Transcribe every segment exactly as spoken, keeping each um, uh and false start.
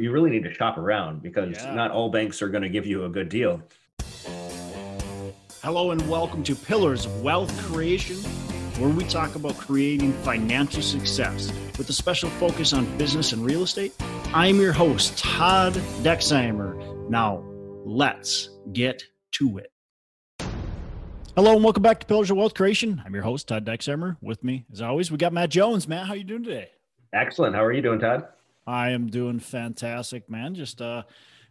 you really need to shop around, because yeah. not all banks are going to give you a good deal. Hello and welcome to Pillars of Wealth Creation, where we talk about creating financial success with a special focus on business and real estate. I'm your host, Todd Dexheimer. Now, let's get to it. Hello and welcome back to Pillars of Wealth Creation. I'm your host, Todd Dexheimer. With me, as always, we got Matt Jones. Matt, how are you doing today? Excellent. How are you doing, Todd? I am doing fantastic, man. Just uh,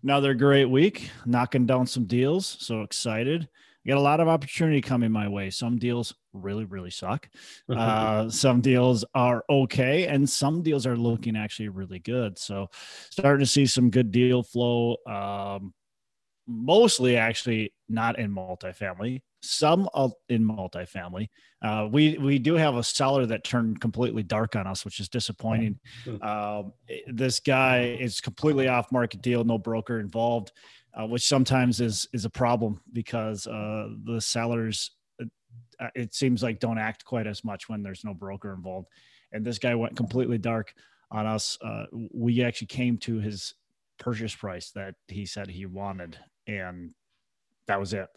another great week, knocking down some deals. So excited. Got a lot of opportunity coming my way. Some deals really, really suck. Uh, some deals are okay. And some deals are looking actually really good. So starting to see some good deal flow, um, mostly actually not in multifamily, some in multifamily. Uh, we, we do have a seller that turned completely dark on us, which is disappointing. Um, this guy is completely off market deal, no broker involved. Uh, which sometimes is is a problem because uh, the sellers, uh, it seems like, don't act quite as much when there's no broker involved. And this guy went completely dark on us. Uh, we actually came to his purchase price that he said he wanted, and that was it.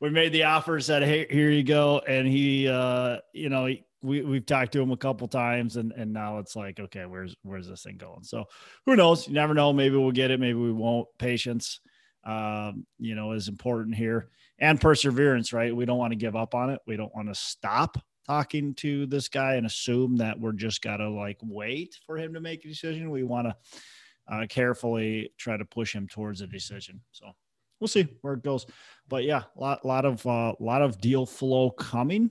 We made the offer, said, "Hey, here you go," and he, uh, you know, he, we we've talked to him a couple times, and and now it's like, okay, where's where's this thing going? So who knows? You never know. Maybe we'll get it. Maybe we won't. Patience, um, you know, is important here, and perseverance. Right? We don't want to give up on it. We don't want to stop talking to this guy and assume that we're just gotta like wait for him to make a decision. We want to uh, carefully try to push him towards a decision. So we'll see where it goes, but yeah, a lot, lot of, a uh, lot of deal flow coming.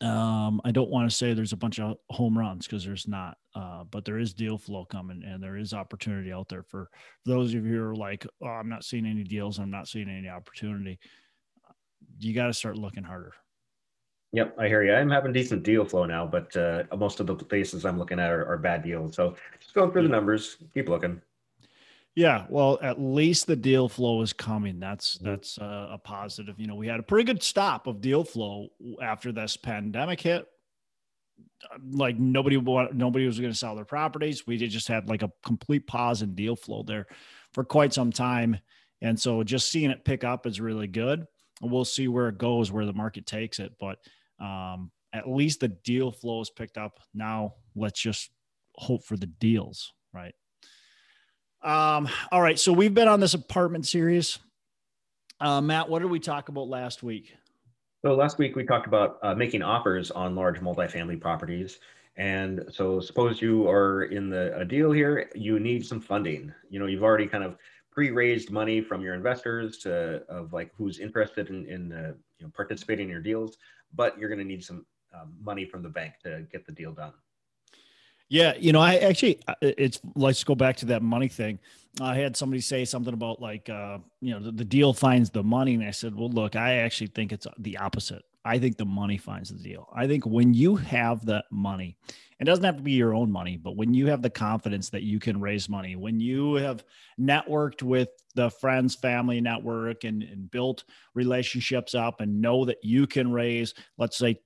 Um, I don't want to say there's a bunch of home runs, cause there's not, uh, but there is deal flow coming, and there is opportunity out there for those of you who are like, oh, I'm not seeing any deals. I'm not seeing any opportunity. You got to start looking harder. Yep. I hear you. I'm having decent deal flow now, but, uh, most of the places I'm looking at are, are bad deals. So just go through the numbers, keep looking. Yeah. Well, at least the deal flow is coming. That's, that's uh, a positive. You know, we had a pretty good stop of deal flow after this pandemic hit. Like nobody, nobody was going to sell their properties. We just had like a complete pause in deal flow there for quite some time. And so just seeing it pick up is really good. We'll see where it goes, where the market takes it. But um, at least the deal flow is picked up. Now let's just hope for the deals, right? Um, all right. So we've been on this apartment series. Uh, Matt, what did we talk about last week? So last week we talked about uh, making offers on large multifamily properties. And so suppose you are in the a deal here, you need some funding. You know, you've already kind of pre-raised money from your investors to of like who's interested in, in uh, you know, participating in your deals, but you're going to need some uh, money from the bank to get the deal done. Yeah. You know, I actually, it's let's go back to that money thing. I had somebody say something about like, uh, you know, the, the deal finds the money. And I said, well, look, I actually think it's the opposite. I think the money finds the deal. I think when you have the money, it doesn't have to be your own money, but when you have the confidence that you can raise money, when you have networked with the friends, family network and, and built relationships up and know that you can raise, let's say,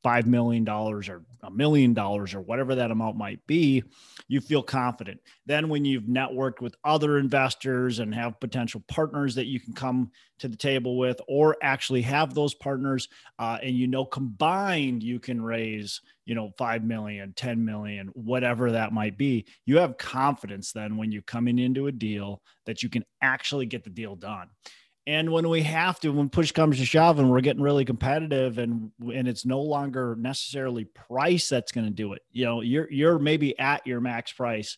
five million dollars or a million dollars or whatever that amount might be, you feel confident. Then when you've networked with other investors and have potential partners that you can come to the table with, or actually have those partners, uh, and, you know, combined, you can raise, you know, five million, ten million, whatever that might be. You have confidence then when you're coming into a deal that you can actually get the deal done. And when we have to, when push comes to shove and we're getting really competitive and, and it's no longer necessarily price that's going to do it, you know, you're, you're maybe at your max price.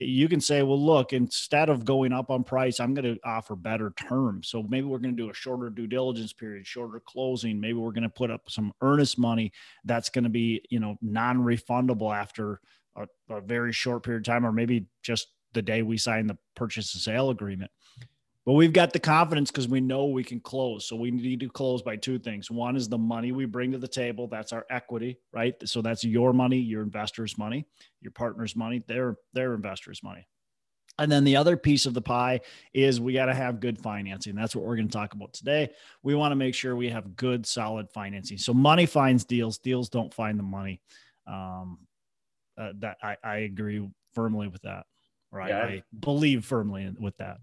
You can say, well, look, instead of going up on price, I'm going to offer better terms. So maybe we're going to do a shorter due diligence period, shorter closing. Maybe we're going to put up some earnest money that's going to be, you know, non-refundable after a, a very short period of time, or maybe just the day we sign the purchase and sale agreement. But we've got the confidence because we know we can close. So we need to close by two things. One is the money we bring to the table. That's our equity, right? So that's your money, your investor's money, your partner's money, their, their investor's money. And then the other piece of the pie is we got to have good financing. That's what we're going to talk about today. We want to make sure we have good, solid financing. So money finds deals. Deals don't find the money. Um, uh, that I, I agree firmly with that. Right. Yeah, I, I believe firmly in, with that.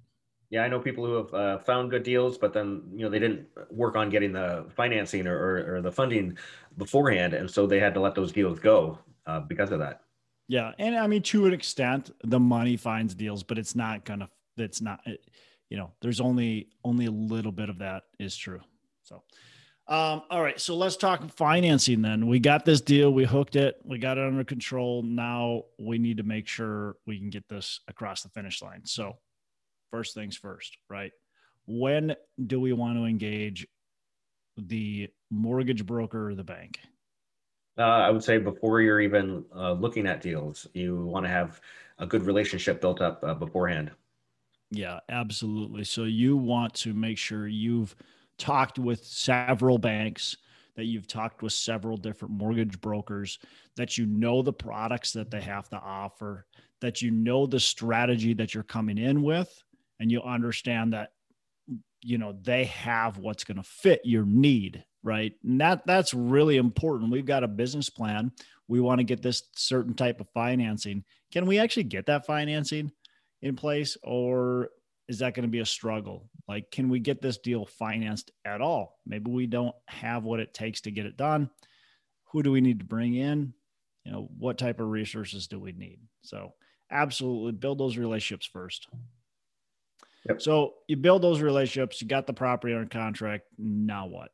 Yeah, I know people who have uh, found good deals, but then, you know, they didn't work on getting the financing or, or, or the funding beforehand. And so they had to let those deals go uh, because of that. Yeah. And I mean, to an extent, the money finds deals, but it's not going to, it's not, it, you know, there's only, only a little bit of that is true. So, um, all right. So let's talk financing then. We got this deal. We hooked it. We got it under control. Now we need to make sure we can get this across the finish line. So first things first, right? When do we want to engage the mortgage broker or the bank? Uh, I would say before you're even uh, looking at deals, you want to have a good relationship built up uh, beforehand. Yeah, absolutely. So you want to make sure you've talked with several banks, that you've talked with several different mortgage brokers, that you know the products that they have to offer, that you know the strategy that you're coming in with, and you understand that, you know, they have what's going to fit your need, right? And that, that's really important. We've got a business plan. We want to get this certain type of financing. Can we actually get that financing in place, or is that going to be a struggle? Like, can we get this deal financed at all? Maybe we don't have what it takes to get it done. Who do we need to bring in? You know, what type of resources do we need? So absolutely build those relationships first. Yep. So you build those relationships, you got the property under contract. Now what?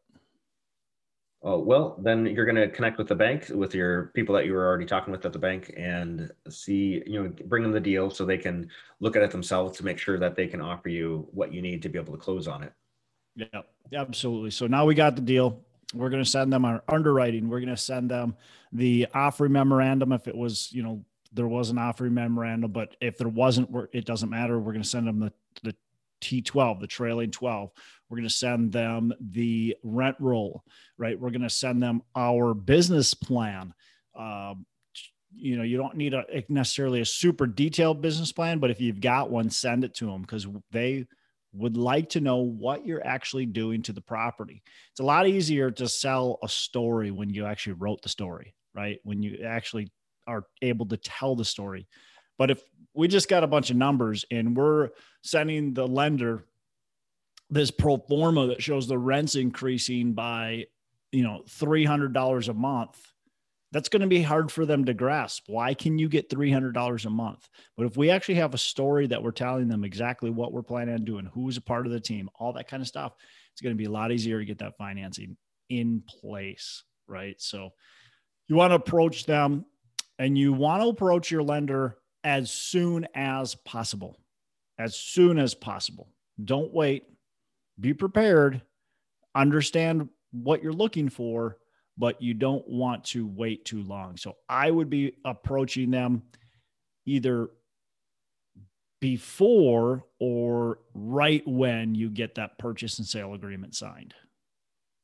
Oh, well, then you're going to connect with the bank, with your people that you were already talking with at the bank, and see, you know, bring them the deal so they can look at it themselves to make sure that they can offer you what you need to be able to close on it. Yeah, absolutely. So now we got the deal. We're going to send them our underwriting. We're going to send them the offer memorandum. If it was, you know, there was an offer memorandum, but if there wasn't, it doesn't matter. We're going to send them the, the T twelve, the trailing twelve. We're going to send them the rent roll, right? We're going to send them our business plan. Um, you know, you don't need a, necessarily a super detailed business plan, but if you've got one, send it to them, because they would like to know what you're actually doing to the property. It's a lot easier to sell a story when you actually wrote the story, right? When you actually are able to tell the story. But if we just got a bunch of numbers and we're sending the lender this pro forma that shows the rent's increasing by, you know, three hundred dollars a month, that's going to be hard for them to grasp. Why can you get three hundred dollars a month? But if we actually have a story that we're telling them exactly what we're planning on doing, who's a part of the team, all that kind of stuff, it's going to be a lot easier to get that financing in place, right? So you want to approach them, and you want to approach your lender as soon as possible, as soon as possible. Don't wait. Be prepared. Understand what you're looking for, but you don't want to wait too long. So I would be approaching them either before or right when you get that purchase and sale agreement signed.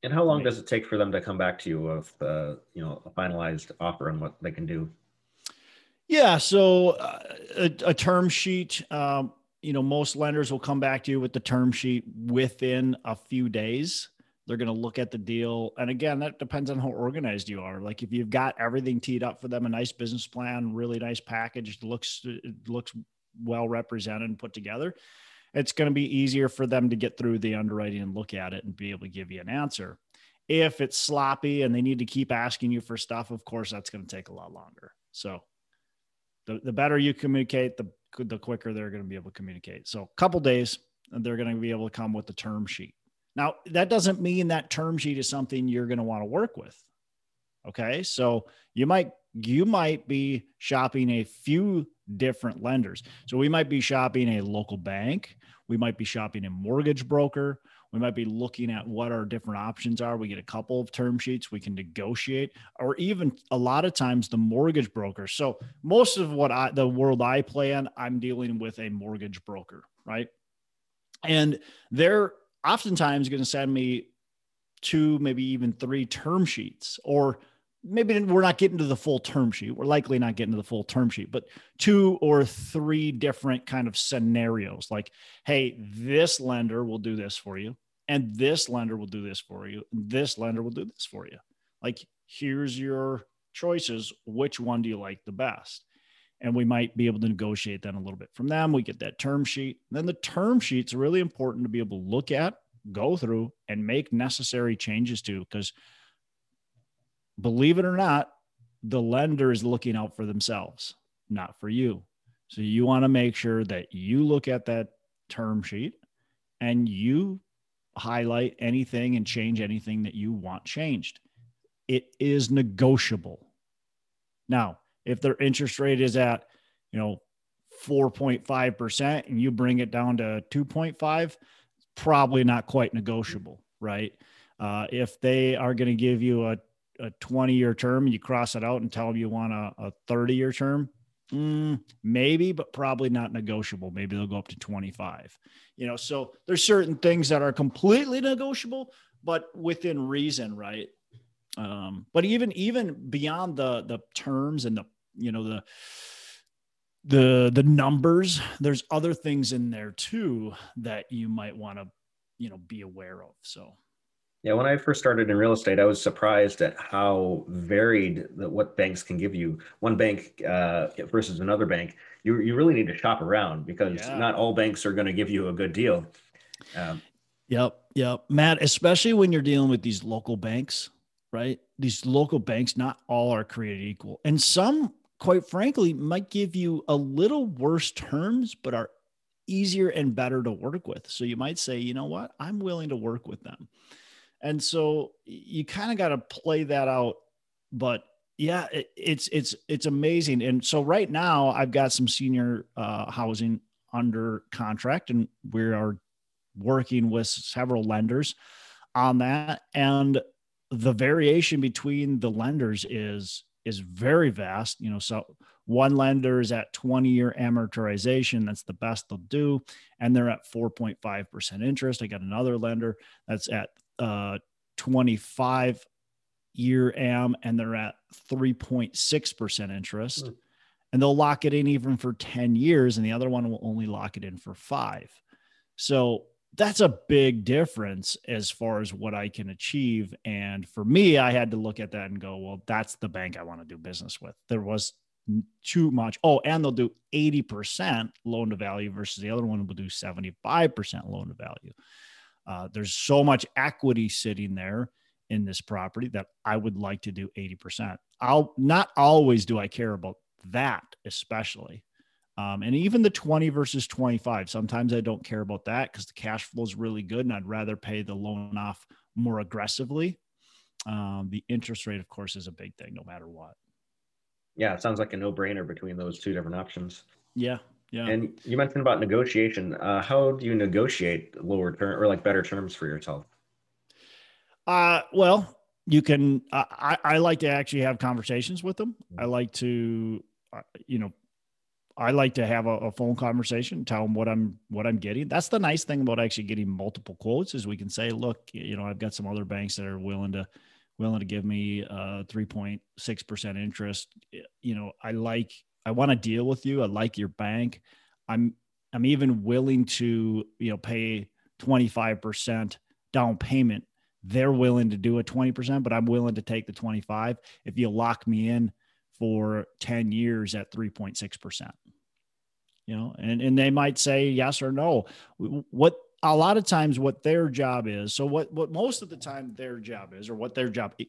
And how long does it take for them to come back to you with uh, you know, a finalized offer and what they can do? Yeah, so uh, a, a term sheet. Um, you know, most lenders will come back to you with the term sheet within a few days. They're going to look at the deal. And again, that depends on how organized you are. Like if you've got everything teed up for them, a nice business plan, really nice package, looks, it looks well represented and put together, it's going to be easier for them to get through the underwriting and look at it and be able to give you an answer. If it's sloppy and they need to keep asking you for stuff, of course, that's going to take a lot longer. So the, the better you communicate, the, the quicker they're going to be able to communicate. So a couple days, and they're going to be able to come with the term sheet. Now, that doesn't mean that term sheet is something you're going to want to work with. Okay. So you might, you might be shopping a few different lenders. So we might be shopping a local bank. We might be shopping a mortgage broker. We might be looking at what our different options are. We get a couple of term sheets. We can negotiate, or even a lot of times the mortgage broker. So most of what I, the world I play in, I'm dealing with a mortgage broker, right? And they're oftentimes going to send me two, maybe even three term sheets, or maybe we're not getting to the full term sheet. We're likely not getting to the full term sheet, but two or three different kind of scenarios. Like, hey, this lender will do this for you, and this lender will do this for you, and this lender will do this for you. Like, here's your choices. Which one do you like the best? and we might be able to negotiate that a little bit. From them, we get that term sheet. And then the term sheet's really important to be able to look at, go through, and make necessary changes to, because believe it or not, the lender is looking out for themselves, not for you. So you want to make sure that you look at that term sheet and you highlight anything and change anything that you want changed. It is negotiable. Now, if their interest rate is at, you know, four point five percent and you bring it down to two point five, it's probably not quite negotiable, right? Uh, if they are going to give you a, a twenty year term, you cross it out and tell them you want a, a thirty year term, Mm, maybe, but probably not negotiable. Maybe they'll go up to twenty-five, you know, so there's certain things that are completely negotiable, but within reason. Right. Um, but even, even beyond the, the terms and the, you know, the, the, the numbers, there's other things in there too, that you might want to, you know, be aware of. So. Yeah. When I first started in real estate, I was surprised at how varied that what banks can give you. One bank uh, versus another bank, you, you really need to shop around because yeah. not all banks are going to give you a good deal. Um, yep. Yep. Matt, especially when you're dealing with these local banks, right? These local banks, not all are created equal. And some, quite frankly, might give you a little worse terms, but are easier and better to work with. So you might say, you know what, I'm willing to work with them. And so you kind of got to play that out, but yeah, it, it's, it's, it's amazing. And so right now I've got some senior uh, housing under contract, and we are working with several lenders on that. And the variation between the lenders is, is very vast. You know, so one lender is at twenty year amortization. That's the best they'll do. And they're at four point five percent interest. I got another lender that's at uh, twenty-five year am, and they're at three point six percent interest, mm. and they'll lock it in even for ten years. And the other one will only lock it in for five. So that's a big difference as far as what I can achieve. And for me, I had to look at that and go, well, that's the bank I want to do business with. There was too much. Oh, and they'll do eighty percent loan to value versus the other one will do seventy-five percent loan to value. Uh, there's so much equity sitting there in this property that I would like to do eighty percent. I'll not always do I care about that, especially. Um, and even the twenty versus twenty-five, sometimes I don't care about that because the cash flow is really good and I'd rather pay the loan off more aggressively. Um, the interest rate, of course, is a big thing no matter what. Yeah. It sounds like a no-brainer between those two different options. Yeah. Yeah. And you mentioned about negotiation. Uh, how do you negotiate lower term or like better terms for yourself? Uh, well, you can, uh, I, I like to actually have conversations with them. I like to, uh, you know, I like to have a, a phone conversation, tell them what I'm, what I'm getting. That's the nice thing about actually getting multiple quotes is we can say, look, you know, I've got some other banks that are willing to, willing to give me uh three point six percent interest. You know, I like, I want to deal with you. I like your bank. I'm, I'm even willing to, you know, pay twenty-five percent down payment. They're willing to do a twenty percent, but I'm willing to take the twenty-five if you lock me in for ten years at three point six percent, you know, and, and they might say yes or no. What a lot of times what their job is. So what, what most of the time their job is, or what their job is,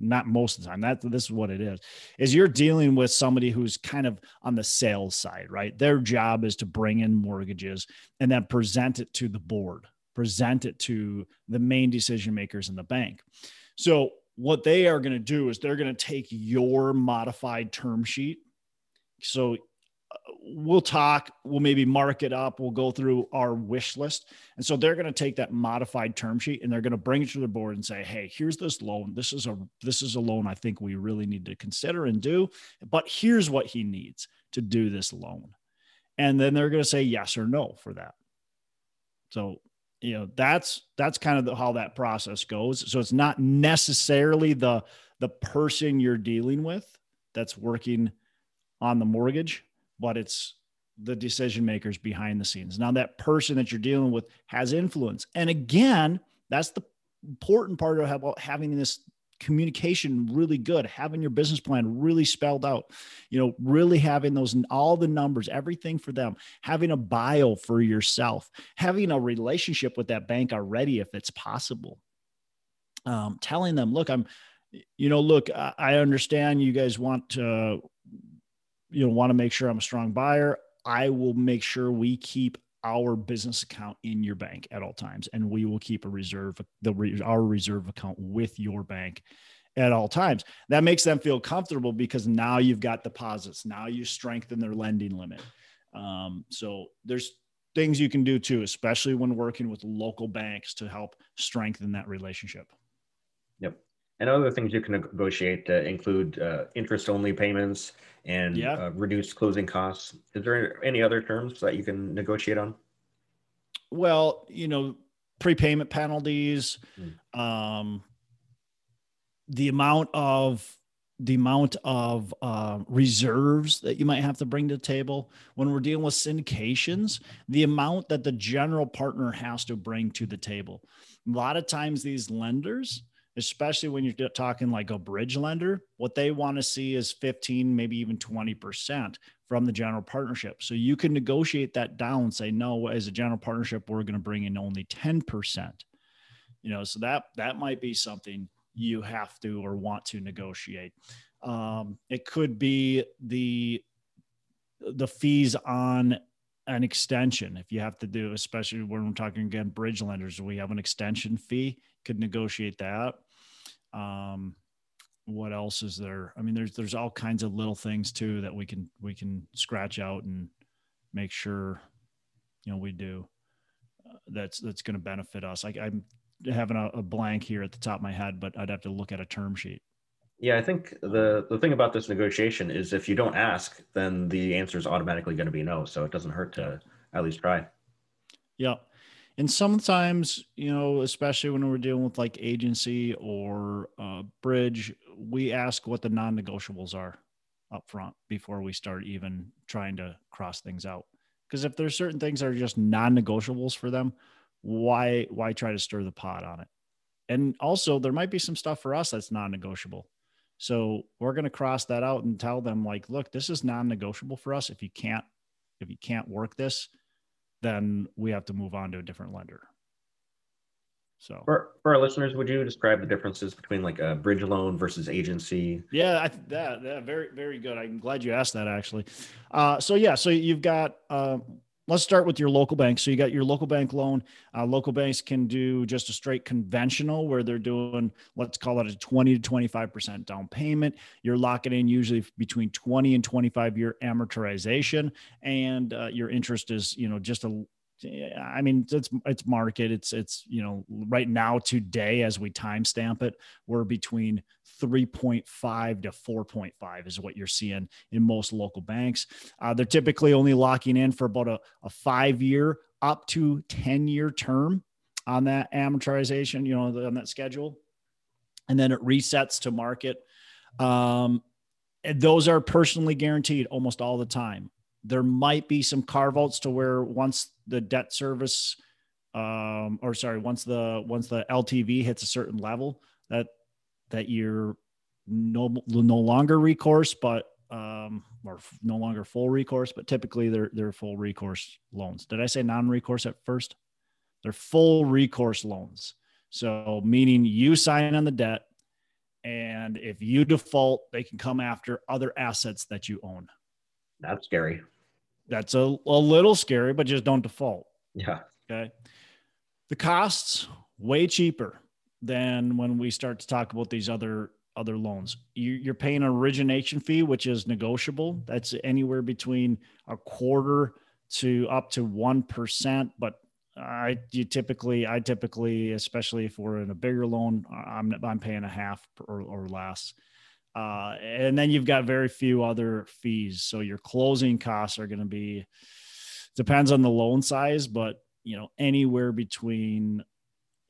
not most of the time, that this is what it is, is you're dealing with somebody who's kind of on the sales side, right? Their job is to bring in mortgages and then present it to the board, present it to the main decision makers in the bank. So what they are going to do is they're going to take your modified term sheet. So we'll talk, we'll maybe mark it up. We'll go through our wish list. And so they're going to take that modified term sheet and they're going to bring it to the board and say, hey, here's this loan. This is a, this is a loan I think we really need to consider and do, but here's what he needs to do this loan. And then they're going to say yes or no for that. So, you know, that's, that's kind of the, how that process goes. So it's not necessarily the, the person you're dealing with that's working on the mortgage, but it's the decision makers behind the scenes. Now that person that you're dealing with has influence. And again, that's the important part of having this communication really good, having your business plan really spelled out, you know, really having those and all the numbers, everything for them, having a bio for yourself, having a relationship with that bank already, if it's possible. Um, telling them, look, I'm, you know, look, I, I understand you guys want to, you know, want to make sure I'm a strong buyer. I will make sure we keep our business account in your bank at all times. And we will keep a reserve, the our reserve account with your bank at all times. That makes them feel comfortable because now you've got deposits. Now you strengthen their lending limit. Um, so there's things you can do too, especially when working with local banks to help strengthen that relationship. Yep. And other things you can negotiate uh, include uh, interest-only payments and yeah. uh, reduced closing costs. Is there any other terms that you can negotiate on? Well, you know, prepayment penalties, mm. um, the amount of the amount of uh, reserves that you might have to bring to the table. When we're dealing with syndications, the amount that the general partner has to bring to the table. A lot of times these lenders, especially when you're talking like a bridge lender, what they want to see is fifteen, maybe even twenty percent from the general partnership. So you can negotiate that down and say, no, as a general partnership, we're going to bring in only ten percent. You know, so that, that might be something you have to, or want to negotiate. Um, it could be the, the fees on an extension. If you have to do, especially when we're talking again, bridge lenders, we have an extension fee, could negotiate that. Um, what else is there? I mean, there's, there's all kinds of little things too, that we can, we can scratch out and make sure, you know, we do uh, that's, that's going to benefit us. Like I'm having a, a blank here at the top of my head, but I'd have to look at a term sheet. Yeah. I think the, the thing about this negotiation is if you don't ask, then the answer is automatically going to be no. So it doesn't hurt to at least try. Yeah. And sometimes, you know, especially when we're dealing with like agency or uh, bridge, we ask what the non-negotiables are up front before we start even trying to cross things out. Because if there's certain things that are just non-negotiables for them, why, why try to stir the pot on it? And also there might be some stuff for us that's non-negotiable. So we're going to cross that out and tell them like, look, this is non-negotiable for us. If you can't, if you can't work this, then we have to move on to a different lender. So for, for our listeners, would you describe the differences between like a bridge loan versus agency? Yeah, I, that, that very, very good. I'm glad you asked that actually. Uh, so yeah, so you've got, um, let's start with your local bank. So you got your local bank loan. Uh, local banks can do just a straight conventional where they're doing, let's call it a twenty to twenty-five percent down payment. You're locking in usually between twenty and twenty-five year amortization. And uh, your interest is, you know, just a, I mean, it's, it's market. It's, it's, you know, right now today, as we timestamp it, we're between three point five to four point five is what you're seeing in most local banks. Uh, they're typically only locking in for about a, a five year up to ten year term on that amortization, you know, on that schedule. And then it resets to market. Um, and those are personally guaranteed almost all the time. There might be some carve outs to where once the debt service, um, or sorry, once the, once the L T V hits a certain level that, that you're no, no longer recourse, but, um, or no longer full recourse, but typically they're, they're full recourse loans. Did I say non-recourse at first? They're full recourse loans. So meaning you sign on the debt and if you default, they can come after other assets that you own. That's scary. That's a, a little scary, but just don't default. Yeah. Okay. The costs way cheaper than when we start to talk about these other, other loans. You, you're paying an origination fee, which is negotiable. That's anywhere between a quarter to up to one percent. But I, you typically, I typically, especially if we're in a bigger loan, I'm, I'm paying a half or, or less. Uh, and then you've got very few other fees. So your closing costs are going to be, depends on the loan size, but you know, anywhere between,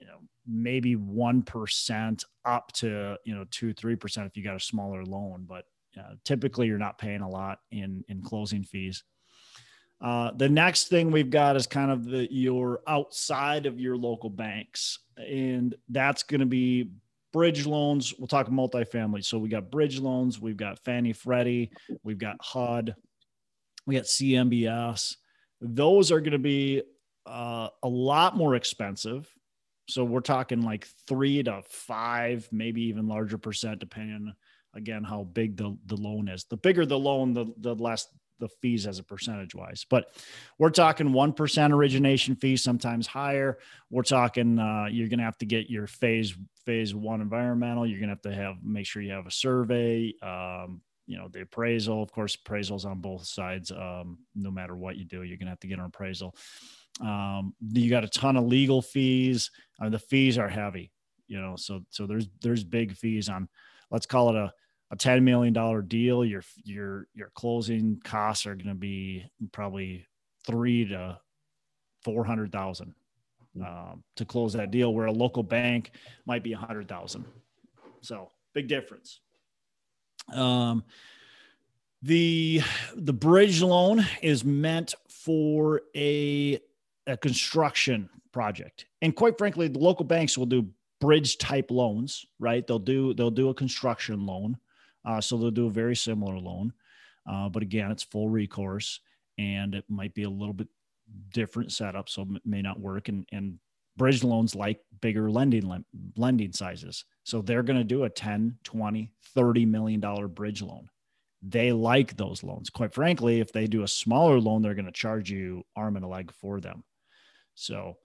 you know, maybe one percent up to, you know, two, three percent if you got a smaller loan, but uh, typically you're not paying a lot in, in closing fees. Uh, the next thing we've got is kind of the, your outside of your local banks, and that's going to be bridge loans. We'll talk multifamily. So we got bridge loans. We've got Fannie Freddie. We've got H U D. We got C M B S. Those are going to be uh, a lot more expensive. So we're talking like three to five, maybe even larger percent, depending, again, how big the, the loan is. The bigger the loan, the, the less the fees as a percentage wise, but we're talking one percent origination fee, sometimes higher. We're talking, uh, you're going to have to get your phase, phase one environmental. You're going to have to have, make sure you have a survey, um, you know, the appraisal, of course, appraisals on both sides. Um, no matter what you do, you're going to have to get an appraisal. Um, you got a ton of legal fees. Uh, the fees are heavy, you know, so, so there's, there's big fees on, let's call it a, a ten million dollars deal. Your, your, your closing costs are going to be probably three to four hundred thousand, um, to close that deal, where a local bank might be a hundred thousand. So big difference. Um, the, the bridge loan is meant for a, a construction project. And quite frankly, the local banks will do bridge type loans, right? They'll do, they'll do a construction loan. Uh, so they'll do a very similar loan. Uh, but again, it's full recourse and it might be a little bit different setup. So it may not work. And, and bridge loans like bigger lending, lending sizes. So they're going to do a ten, twenty, thirty million dollars bridge loan. They like those loans. Quite frankly, if they do a smaller loan, they're going to charge you arm and a leg for them. So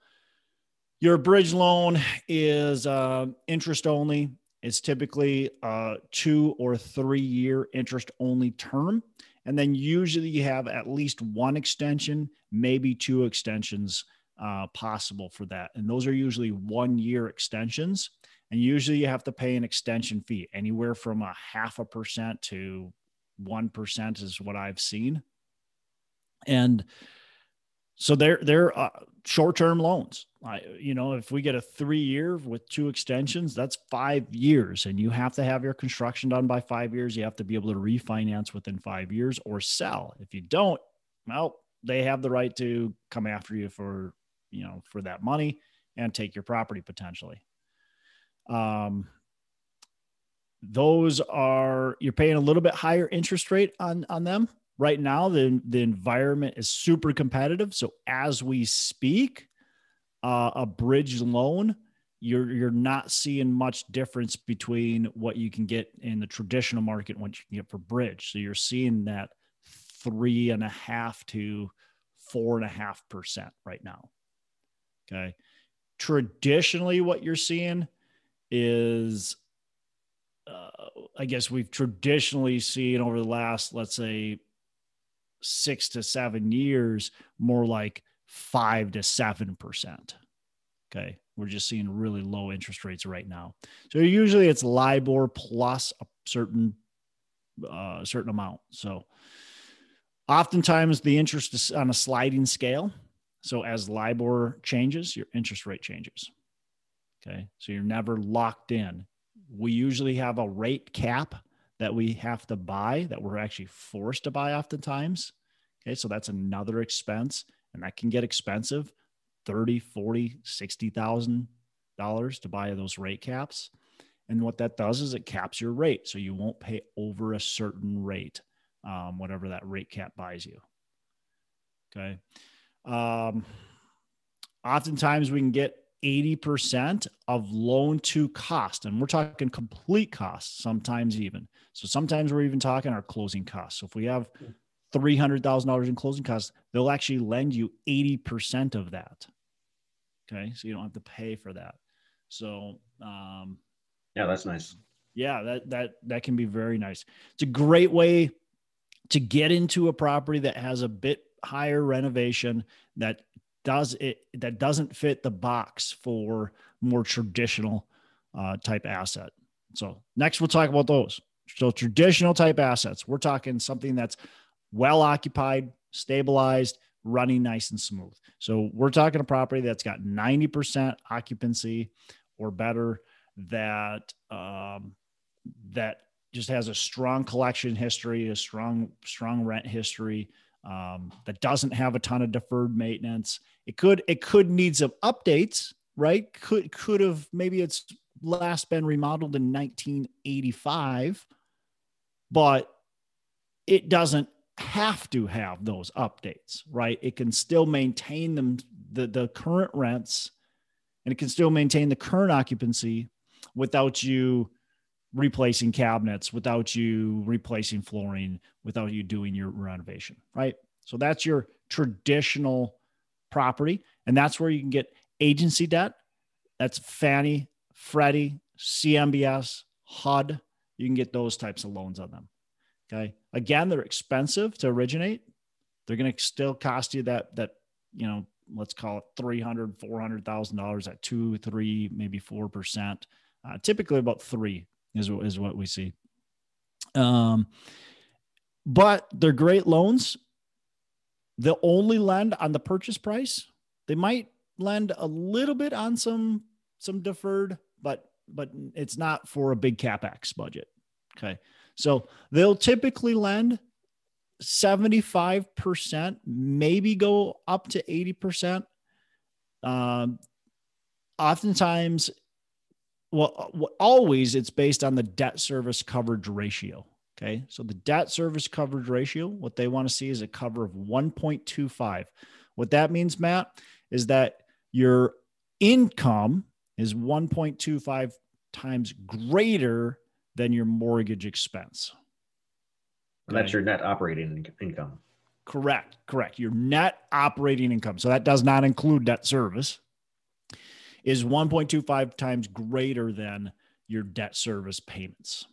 your bridge loan is uh, interest only. It's typically a two or three year interest only term. And then usually you have at least one extension, maybe two extensions uh, possible for that. And those are usually one year extensions. And usually you have to pay an extension fee, anywhere from a half a percent to one percent is what I've seen. And so they're, they're uh, short-term loans. I, you know, if we get a three-year with two extensions, that's five years. And you have to have your construction done by five years. You have to be able to refinance within five years or sell. If you don't, well, they have the right to come after you for, you know, for that money and take your property potentially. Um, those are, you're paying a little bit higher interest rate on, on them. Right now, the, the environment is super competitive. So as we speak, uh, a bridge loan, you're you're not seeing much difference between what you can get in the traditional market and what you can get for bridge. So you're seeing that three and a half to four and a half percent right now. Okay. Traditionally, what you're seeing is, uh, I guess we've traditionally seen over the last, let's say, six to seven years, more like five to seven percent. Okay. We're just seeing really low interest rates right now. So usually it's LIBOR plus a certain, uh, certain amount. So oftentimes the interest is on a sliding scale. So as LIBOR changes, your interest rate changes. Okay. So you're never locked in. We usually have a rate cap that we have to buy, that we're actually forced to buy oftentimes. Okay. So that's another expense, and that can get expensive, thirty, forty, sixty thousand dollars to buy those rate caps. And what that does is it caps your rate. So you won't pay over a certain rate, um, whatever that rate cap buys you. Okay. Um, oftentimes we can get eighty percent of loan to cost. And we're talking complete costs, sometimes even. So sometimes we're even talking our closing costs. So if we have three hundred thousand dollars in closing costs, they'll actually lend you eighty percent of that. Okay. So you don't have to pay for that. So, um, yeah, that's nice. Yeah. That, that, that can be very nice. It's a great way to get into a property that has a bit higher renovation that does it that doesn't fit the box for more traditional uh, type asset. So next we'll talk about those. So traditional type assets, we're talking something that's well occupied, stabilized, running nice and smooth. So we're talking a property that's got ninety percent occupancy or better, that um, that just has a strong collection history, a strong, strong rent history, um, that doesn't have a ton of deferred maintenance. It could, it could need some updates, right? Could, could have, maybe it's last been remodeled in nineteen eighty-five, but it doesn't have to have those updates, right? It can still maintain them, the, the current rents, and it can still maintain the current occupancy without you replacing cabinets, without you replacing flooring, without you doing your renovation, right? So that's your traditional property. And that's where you can get agency debt. That's Fannie, Freddie, C M B S, H U D. You can get those types of loans on them. Okay. Again, they're expensive to originate. They're going to still cost you that, that, you know, let's call it three hundred thousand dollars, four hundred thousand dollars at two, three, maybe four percent. Uh, typically about three is, is what we see. Um, but they're great loans. They'll only lend on the purchase price. They might lend a little bit on some, some deferred, but, but it's not for a big CapEx budget. Okay. So they'll typically lend seventy-five percent, maybe go up to eighty percent. Um, oftentimes, well, always it's based on the debt service coverage ratio. Okay. So the debt service coverage ratio, what they want to see is a cover of one point two five. What that means, Matt, is that your income is one point two five times greater than your mortgage expense. Okay. That's your net operating income. Correct. Correct. Your net operating income. So that does not include debt service, is one point two five times greater than your debt service payments.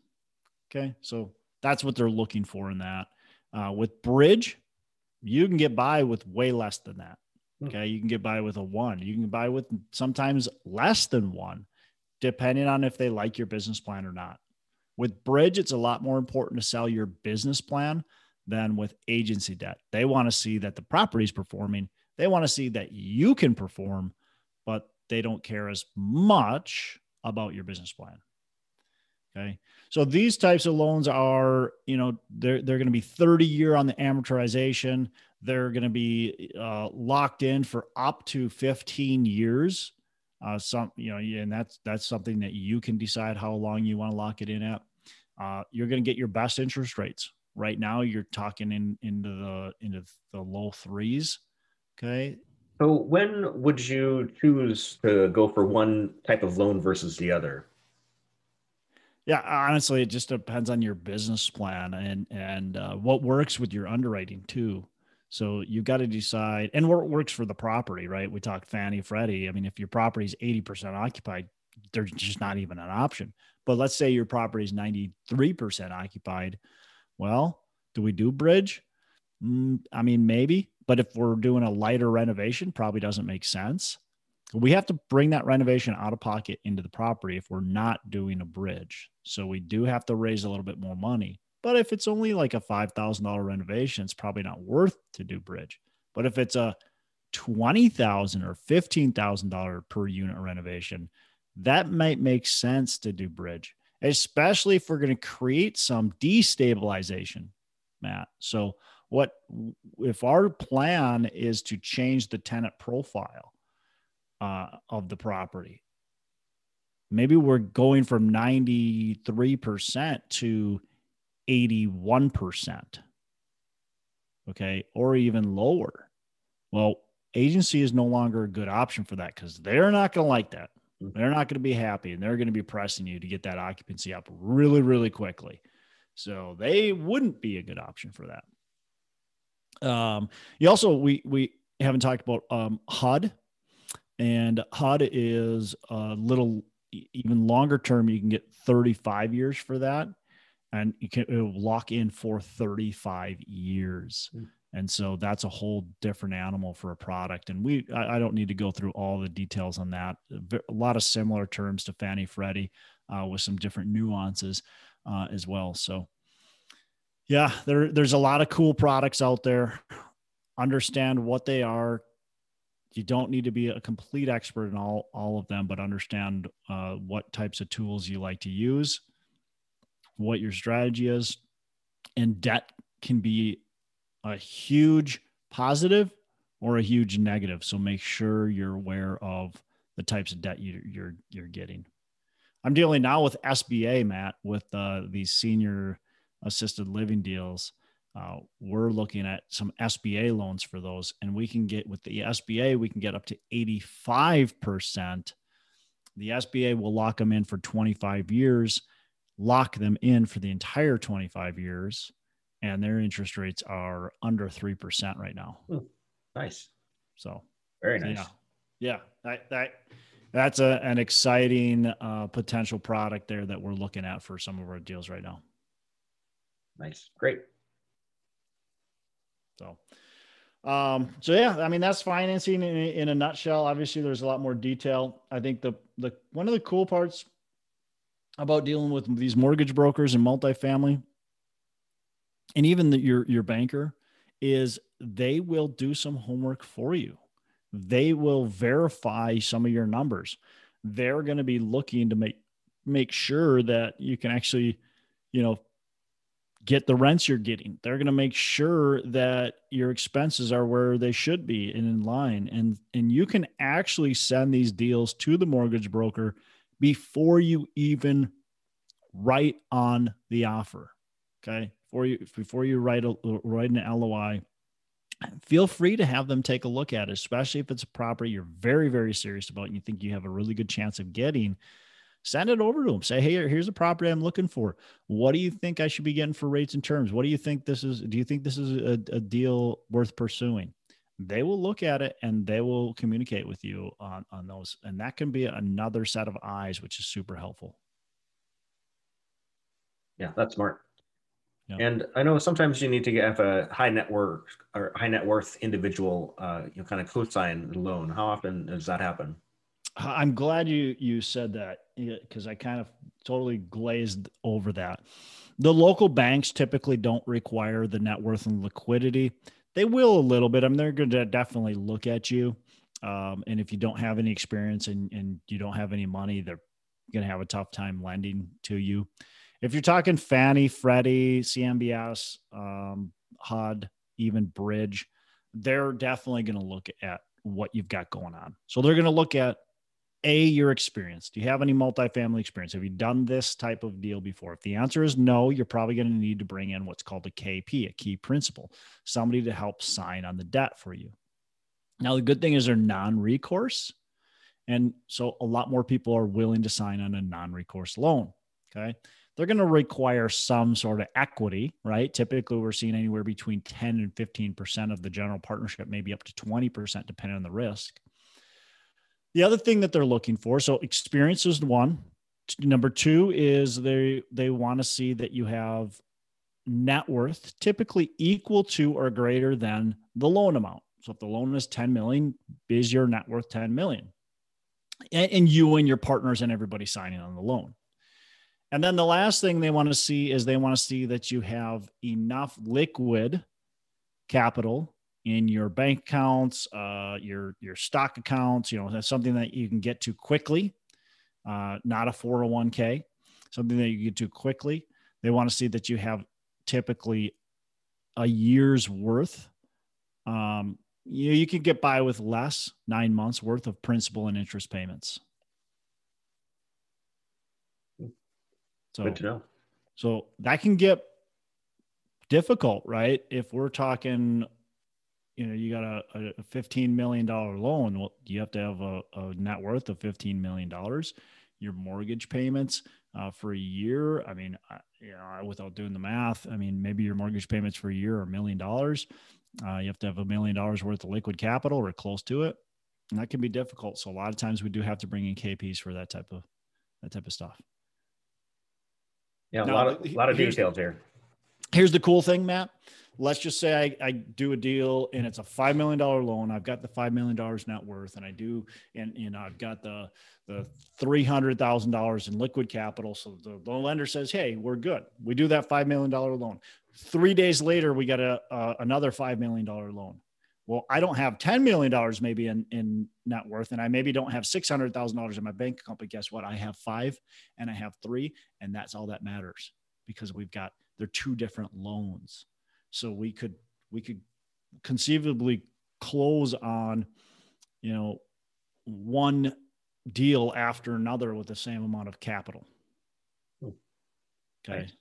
Okay. So that's what they're looking for in that. Uh, with bridge, you can get by with way less than that. Okay. You can get by with a one, you can buy with sometimes less than one, depending on if they like your business plan or not. With bridge, it's a lot more important to sell your business plan than with agency debt. They want to see that the property is performing. They want to see that you can perform, but they don't care as much about your business plan. Okay. So these types of loans are, you know, they're, they're going to be thirty year on the amortization. They're going to be uh, locked in for up to fifteen years. Uh, some, you know, and that's, that's something that you can decide how long you want to lock it in at. Uh, you're going to get your best interest rates. Right now, you're talking in, into the, into the low threes. Okay. So when would you choose to go for one type of loan versus the other? Yeah, honestly, it just depends on your business plan and, and uh, what works with your underwriting too. So you've got to decide, and what works for the property, right? We talked Fannie, Freddie. I mean, if your property is eighty percent occupied, there's just not even an option. But let's say your property is ninety-three percent occupied. Well, do we do bridge? Mm, I mean, maybe, but if we're doing a lighter renovation, probably doesn't make sense. We have to bring that renovation out of pocket into the property if we're not doing a bridge. So we do have to raise a little bit more money. But if it's only like a five thousand dollars renovation, it's probably not worth to do bridge. But if it's a twenty thousand dollars or fifteen thousand dollars per unit renovation, that might make sense to do bridge, especially if we're going to create some destabilization, Matt. So what if our plan is to change the tenant profile uh, of the property? Maybe we're going from ninety-three percent to eighty-one percent, okay, or even lower. Well, agency is no longer a good option for that because they're not going to like that. They're not going to be happy, and they're going to be pressing you to get that occupancy up really, really quickly. So they wouldn't be a good option for that. Um, you also, we we haven't talked about um, H U D, and H U D is a little even longer term. You can get thirty-five years for that. And you can it'll lock in for thirty-five years. Mm. And so that's a whole different animal for a product. And we, I, I don't need to go through all the details on that. A lot of similar terms to Fannie Freddie uh, with some different nuances uh, as well. So yeah, there, there's a lot of cool products out there. Understand what they are. You don't need to be a complete expert in all, all of them, but understand uh, what types of tools you like to use, what your strategy is, and debt can be a huge positive or a huge negative. So make sure you're aware of the types of debt you, you're, you're getting. I'm dealing now with S B A, Matt, with uh, these senior assisted living deals. Uh, we're looking at some S B A loans for those, and we can get with the S B A, we can get up to eighty-five percent. The S B A will lock them in for twenty-five years, lock them in for the entire twenty-five years, and their interest rates are under three percent right now. Ooh, nice. So very nice. Yeah. Yeah. I, I, that's a, an exciting uh, potential product there that we're looking at for some of our deals right now. Nice. Great. So, um, so yeah, I mean, that's financing in, in a nutshell. Obviously there's a lot more detail. I think the, the, one of the cool parts about dealing with these mortgage brokers and multifamily, and even the, your, your banker, is they will do some homework for you. They will verify some of your numbers. They're going to be looking to make, make sure that you can actually, you know, get the rents you're getting. They're going to make sure that your expenses are where they should be and in line. And, and you can actually send these deals to the mortgage broker before you even write on the offer. Okay. Before you, before you write a, write an L O I, feel free to have them take a look at it, especially if it's a property you're very, very serious about and you think you have a really good chance of getting. Send it over to them. Say, hey, here's a property I'm looking for. What do you think I should be getting for rates and terms? What do you think this is? Do you think this is a, a deal worth pursuing? They will look at it and they will communicate with you on, on those. And that can be another set of eyes, which is super helpful. Yeah, that's smart. Yeah. And I know sometimes you need to have a high net worth or high net worth individual, uh, you know, kind of co-sign the loan. How often does that happen? I'm glad you, you said that, because I kind of totally glazed over that. The local banks typically don't require the net worth and liquidity. They will a little bit. I mean, they're going to definitely look at you. Um, and if you don't have any experience and, and you don't have any money, they're going to have a tough time lending to you. If you're talking Fannie, Freddie, C M B S, um, H U D, even Bridge, they're definitely going to look at what you've got going on. So they're going to look at A, your experience. Do you have any multifamily experience? Have you done this type of deal before? If the answer is no, you're probably going to need to bring in what's called a K P, a key principal, somebody to help sign on the debt for you. Now, the good thing is they're non-recourse. And so a lot more people are willing to sign on a non-recourse loan. Okay. They're going to require some sort of equity, right? Typically we're seeing anywhere between ten and fifteen percent of the general partnership, maybe up to twenty percent, depending on the risk. The other thing that they're looking for, so experience is one. Number two is they, they want to see that you have net worth typically equal to or greater than the loan amount. So if the loan is ten million dollars, is your net worth ten million dollars? And, and you and your partners and everybody signing on the loan. And then the last thing they want to see is they want to see that you have enough liquid capital in your bank accounts, uh, your, your stock accounts. You know, that's something that you can get to quickly, uh, not a four oh one k, something that you get to quickly. They want to see that you have typically a year's worth. Um, you know, you can get by with less, nine months worth of principal and interest payments. So, good to know. So that can get difficult, right? If we're talking, you know, you got a, a fifteen million dollars loan, well, you have to have a, a net worth of fifteen million dollars. Your mortgage payments uh, for a year, I mean, I, you know, without doing the math, I mean, maybe your mortgage payments for a year are a million dollars. Uh, you have to have a million dollars worth of liquid capital or close to it. And that can be difficult. So a lot of times we do have to bring in K Ps for that type of, that type of stuff. Yeah, a now, lot of a lot of details the, here. Here's the cool thing, Matt. Let's just say I, I do a deal and it's a five million dollar loan. I've got the five million dollars net worth, and I do, and you know, I've got the the three hundred thousand dollars in liquid capital. So the, the lender says, "Hey, we're good. We do that five million dollar loan." Three days later, we got a, a another five million dollar loan. Well, I don't have ten million dollars maybe in in net worth, and I maybe don't have six hundred thousand dollars in my bank account. But guess what? I have five, and I have three, and that's all that matters, because we've got they're two different loans. So we could we could conceivably close on, you know, one deal after another with the same amount of capital. Okay. Right.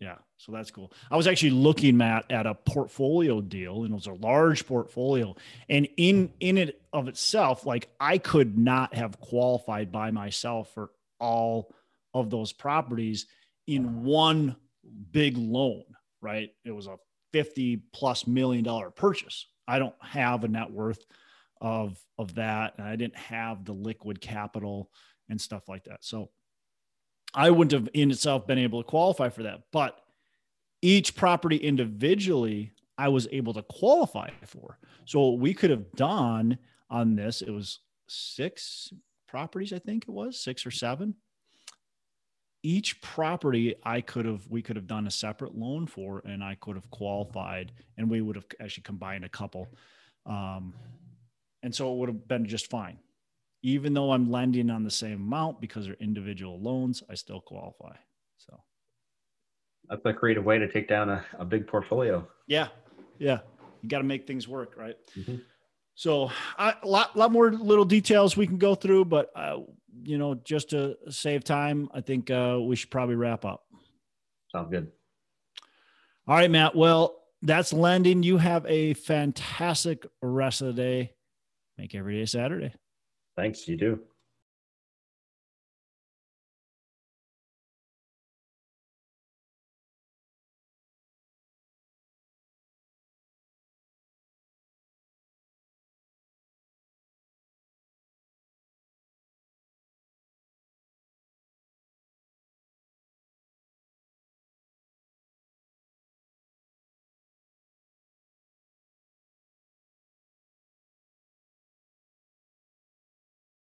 Yeah. So that's cool. I was actually looking, Matt, at a portfolio deal, and it was a large portfolio, and in, in it of itself, like I could not have qualified by myself for all of those properties in one big loan, right? It was a fifty plus million dollar purchase. I don't have a net worth of, of that. And I didn't have the liquid capital and stuff like that. So I wouldn't have in itself been able to qualify for that, but each property individually, I was able to qualify for. So we could have done on this, it was six properties, I think it was six or seven. Each property I could have, we could have done a separate loan for, and I could have qualified, and we would have actually combined a couple. Um, and so it would have been just fine. Even though I'm lending on the same amount because they're individual loans, I still qualify. So that's a creative way to take down a, a big portfolio. Yeah. Yeah. You got to make things work, right? Mm-hmm. So I, a lot, lot more little details we can go through, but uh, you know, just to save time, I think uh, we should probably wrap up. Sounds good. All right, Matt. Well, that's lending. You have a fantastic rest of the day. Make every day Saturday. Thanks. You do.